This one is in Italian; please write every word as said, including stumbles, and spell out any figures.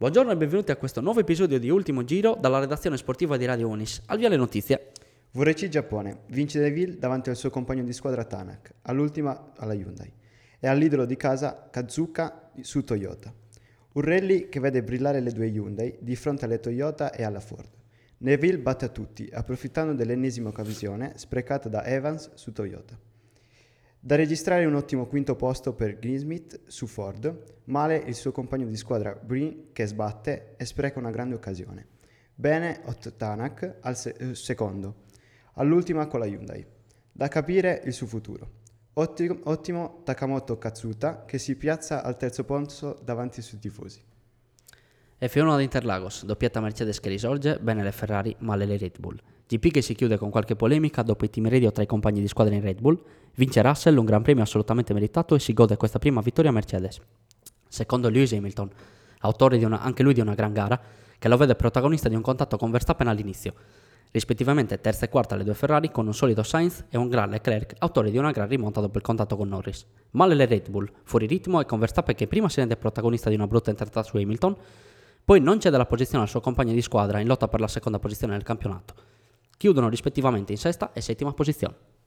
Buongiorno e benvenuti a questo nuovo episodio di Ultimo Giro dalla redazione sportiva di Radio Unis. Al via le notizie. W R C Giappone, vince Neville davanti al suo compagno di squadra Tanak, all'ultima alla Hyundai, e all'idolo di casa Kazuka su Toyota. Un rally che vede brillare le due Hyundai di fronte alle Toyota e alla Ford. Neville batte a tutti, approfittando dell'ennesima occasione sprecata da Evans su Toyota. Da registrare un ottimo quinto posto per Greensmith su Ford, male il suo compagno di squadra Brin che sbatte e spreca una grande occasione. Bene Ott Tanak al se- secondo, all'ultima con la Hyundai. Da capire il suo futuro. Ottimo, ottimo Takamoto Katsuta che si piazza al terzo posto davanti ai suoi tifosi. F uno ad Interlagos, doppietta Mercedes che risorge, bene le Ferrari, male le Red Bull. G P che si chiude con qualche polemica dopo il team radio tra i compagni di squadra in Red Bull, vince Russell, un gran premio assolutamente meritato e si gode questa prima vittoria Mercedes. Secondo Lewis Hamilton, autore di una, anche lui di una gran gara, che lo vede protagonista di un contatto con Verstappen all'inizio, rispettivamente terza e quarta le due Ferrari con un solido Sainz e un gran Leclerc, autore di una gran rimonta dopo il contatto con Norris. Male le Red Bull, fuori ritmo e con Verstappen che prima si rende protagonista di una brutta entrata su Hamilton, poi non cede la posizione al suo compagno di squadra in lotta per la seconda posizione del campionato. Chiudono rispettivamente in sesta e settima posizione.